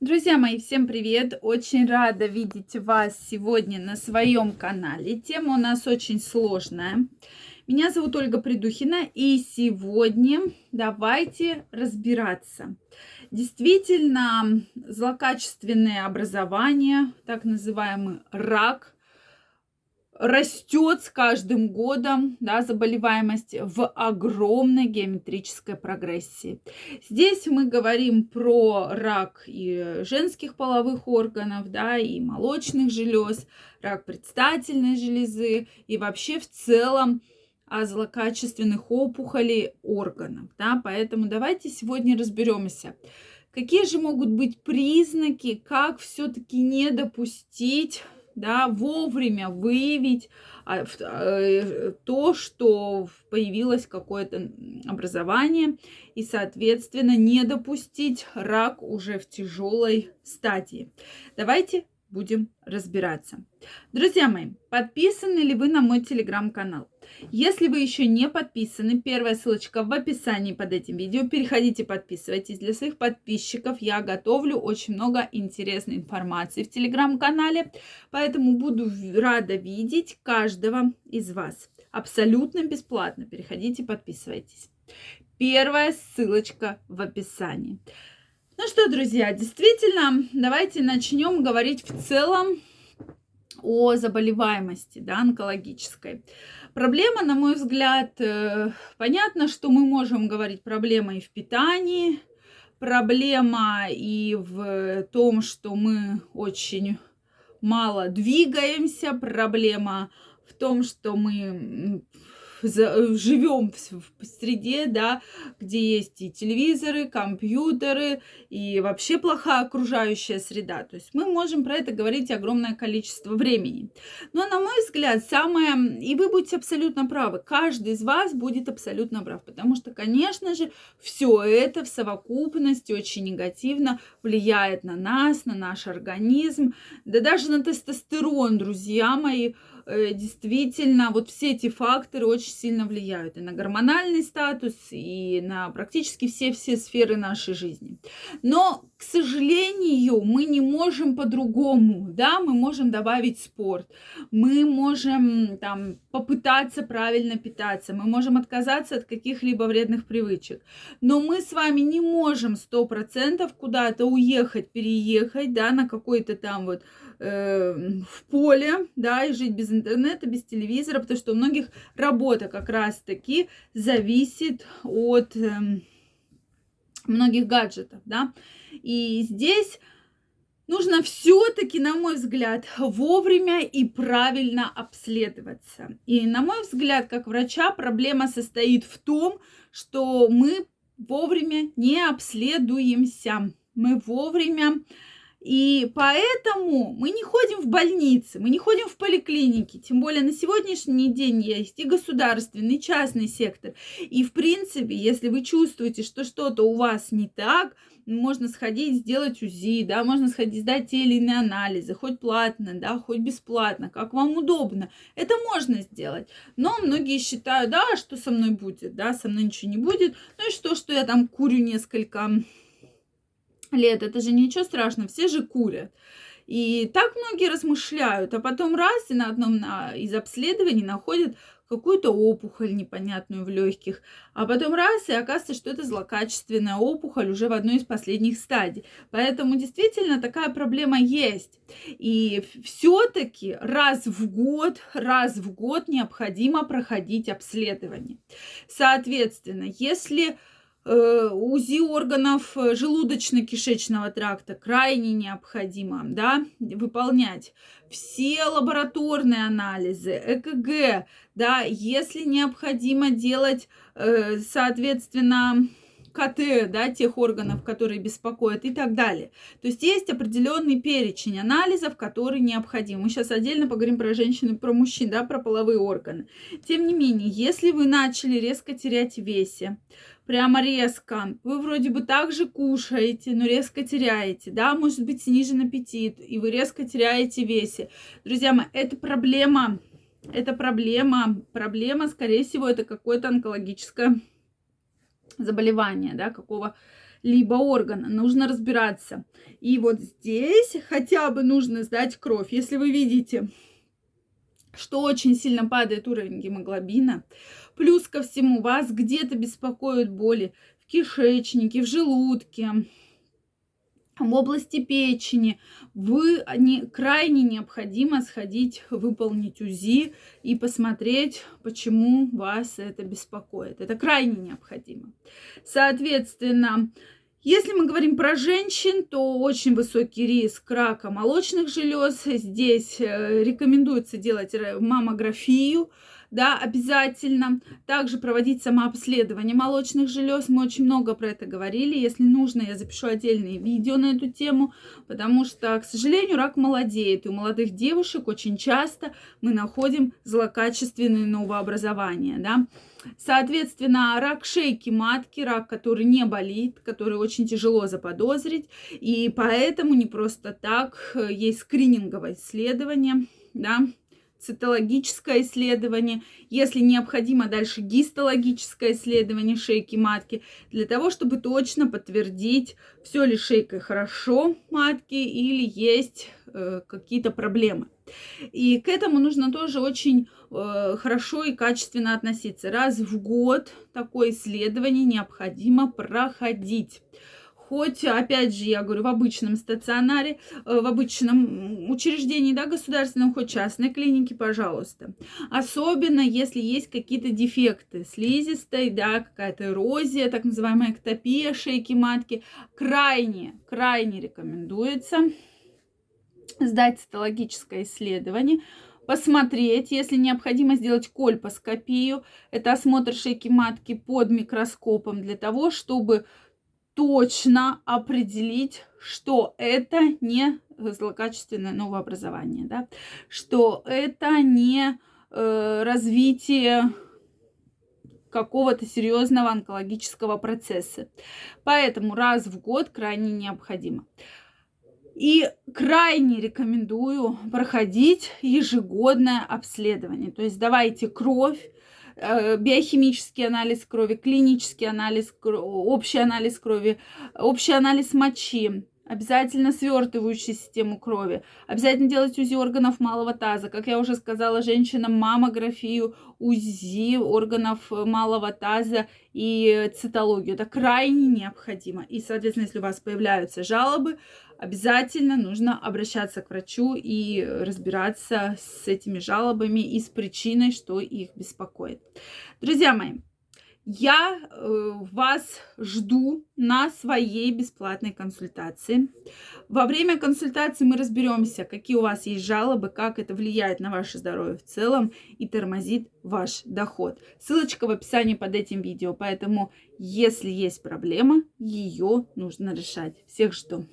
Друзья мои, всем привет! Очень рада видеть вас сегодня на своем канале. Тема у нас очень сложная. Меня зовут Ольга Придухина, и сегодня давайте разбираться. Действительно, злокачественное образование, так называемый рак, растет с каждым годом, да, заболеваемость в огромной геометрической прогрессии. Здесь мы говорим про рак и женских половых органов, да, и молочных желез, рак предстательной железы и вообще в целом о злокачественных опухолей органов. Да. Поэтому давайте сегодня разберемся. Какие же могут быть признаки, как все-таки не допустить, да, вовремя выявить то, что появилось какое-то образование, и, соответственно, не допустить рак уже в тяжелой стадии. Давайте будем разбираться. Друзья мои, подписаны ли вы на мой телеграм-канал? Если вы еще не подписаны, первая ссылочка в описании под этим видео. Переходите, подписывайтесь. Для своих подписчиков я готовлю очень много интересной информации в телеграм-канале, поэтому буду рада видеть каждого из вас. Абсолютно бесплатно. Переходите, подписывайтесь. Первая ссылочка в описании. Ну что, друзья, действительно, давайте начнем говорить в целом о заболеваемости, да, онкологической. Проблема, на мой взгляд, понятно, что мы можем говорить проблема и в питании, проблема и в том, что мы очень мало двигаемся, проблема в том, что мы живем в среде, да, где есть и телевизоры, компьютеры, и вообще плохая окружающая среда. То есть мы можем про это говорить огромное количество времени. Но, на мой взгляд, самое... И вы будете абсолютно правы. Каждый из вас будет абсолютно прав. Потому что, конечно же, все это в совокупности очень негативно влияет на нас, на наш организм, да даже на тестостерон, друзья мои. Действительно, вот все эти факторы очень сильно влияют и на гормональный статус, и на практически все сферы нашей жизни. Но, к сожалению, мы не можем по-другому, да, мы можем добавить спорт, мы можем там попытаться правильно питаться, мы можем отказаться от каких-либо вредных привычек, но мы с вами не можем 100% куда-то уехать, переехать, да, на какой-то там вот в поле, да, и жить без интернета, без телевизора, потому что у многих работа как раз-таки зависит от многих гаджетов, да. И здесь нужно все-таки, на мой взгляд, вовремя и правильно обследоваться. И, на мой взгляд, как врача, проблема состоит в том, что мы вовремя не обследуемся, мы вовремя... И поэтому мы не ходим в больницы, мы не ходим в поликлиники, тем более на сегодняшний день есть и государственный, и частный сектор. И в принципе, если вы чувствуете, что что-то у вас не так, можно сходить, сделать УЗИ, да, можно сходить, сдать те или иные анализы, хоть платно, да, хоть бесплатно, как вам удобно. Это можно сделать. Но многие считают, да, что со мной будет, да, со мной ничего не будет. Ну и что я там курю несколько лет, это же ничего страшного, все же курят. И так многие размышляют, а потом раз и на одном из обследований находят какую-то опухоль непонятную в легких, а потом раз, и оказывается, что это злокачественная опухоль уже в одной из последних стадий. Поэтому действительно такая проблема есть. И все-таки раз в год необходимо проходить обследование. Соответственно, если УЗИ органов желудочно-кишечного тракта крайне необходимо, да, выполнять все лабораторные анализы, ЭКГ, да, если необходимо делать, соответственно, КТ, да, тех органов, которые беспокоят, и так далее. То есть есть определенный перечень анализов, которые необходимы. Мы сейчас отдельно поговорим про женщин и про мужчин, да, про половые органы. Тем не менее, если вы начали резко терять в весе, прямо резко, вы вроде бы также кушаете, но резко теряете, да, может быть снижен аппетит, и вы резко теряете в весе. Друзья мои, это проблема. Это проблема, скорее всего, это какое-то онкологическое заболевания, да, какого либо органа. Нужно разбираться. И вот здесь хотя бы нужно сдать кровь. Если вы видите, что очень сильно падает уровень гемоглобина, плюс ко всему вас где-то беспокоят боли в кишечнике, в желудке, в области печени, крайне необходимо сходить, выполнить УЗИ и посмотреть, почему вас это беспокоит. Это крайне необходимо. Соответственно, если мы говорим про женщин, то очень высокий риск рака молочных желез. Здесь рекомендуется делать маммографию. Да, обязательно. Также проводить самообследование молочных желез. Мы очень много про это говорили. Если нужно, я запишу отдельные видео на эту тему, потому что, к сожалению, рак молодеет. И у молодых девушек очень часто мы находим злокачественные новообразования. Да? Соответственно, рак шейки матки, рак, который не болит, который очень тяжело заподозрить. И поэтому не просто так есть скрининговое исследование, да, цитологическое исследование, если необходимо, дальше гистологическое исследование шейки матки, для того, чтобы точно подтвердить, все ли шейкой хорошо матки или есть какие-то проблемы. И к этому нужно тоже очень хорошо и качественно относиться. Раз в год такое исследование необходимо проходить. Хоть, опять же, я говорю, в обычном стационаре, в обычном учреждении, да, государственном, хоть частной клинике, пожалуйста. Особенно, если есть какие-то дефекты слизистой, да, какая-то эрозия, так называемая эктопия шейки матки, крайне рекомендуется сдать цитологическое исследование, посмотреть, если необходимо, сделать кольпоскопию, это осмотр шейки матки под микроскопом для того, чтобы точно определить, что это не злокачественное новообразование, да? Что это не развитие какого-то серьезного онкологического процесса. Поэтому раз в год крайне необходимо. И крайне рекомендую проходить ежегодное обследование. То есть давайте кровь, биохимический анализ крови, клинический анализ, общий анализ крови, общий анализ мочи, обязательно свертывающую систему крови, обязательно делать УЗИ органов малого таза. Как я уже сказала, женщинам маммографию, УЗИ органов малого таза и цитологию. Это крайне необходимо. И, соответственно, если у вас появляются жалобы, обязательно нужно обращаться к врачу и разбираться с этими жалобами и с причиной, что их беспокоит. Друзья мои, я вас жду на своей бесплатной консультации. Во время консультации мы разберемся, какие у вас есть жалобы, как это влияет на ваше здоровье в целом и тормозит ваш доход. Ссылочка в описании под этим видео. Поэтому, если есть проблема, ее нужно решать. Всех жду.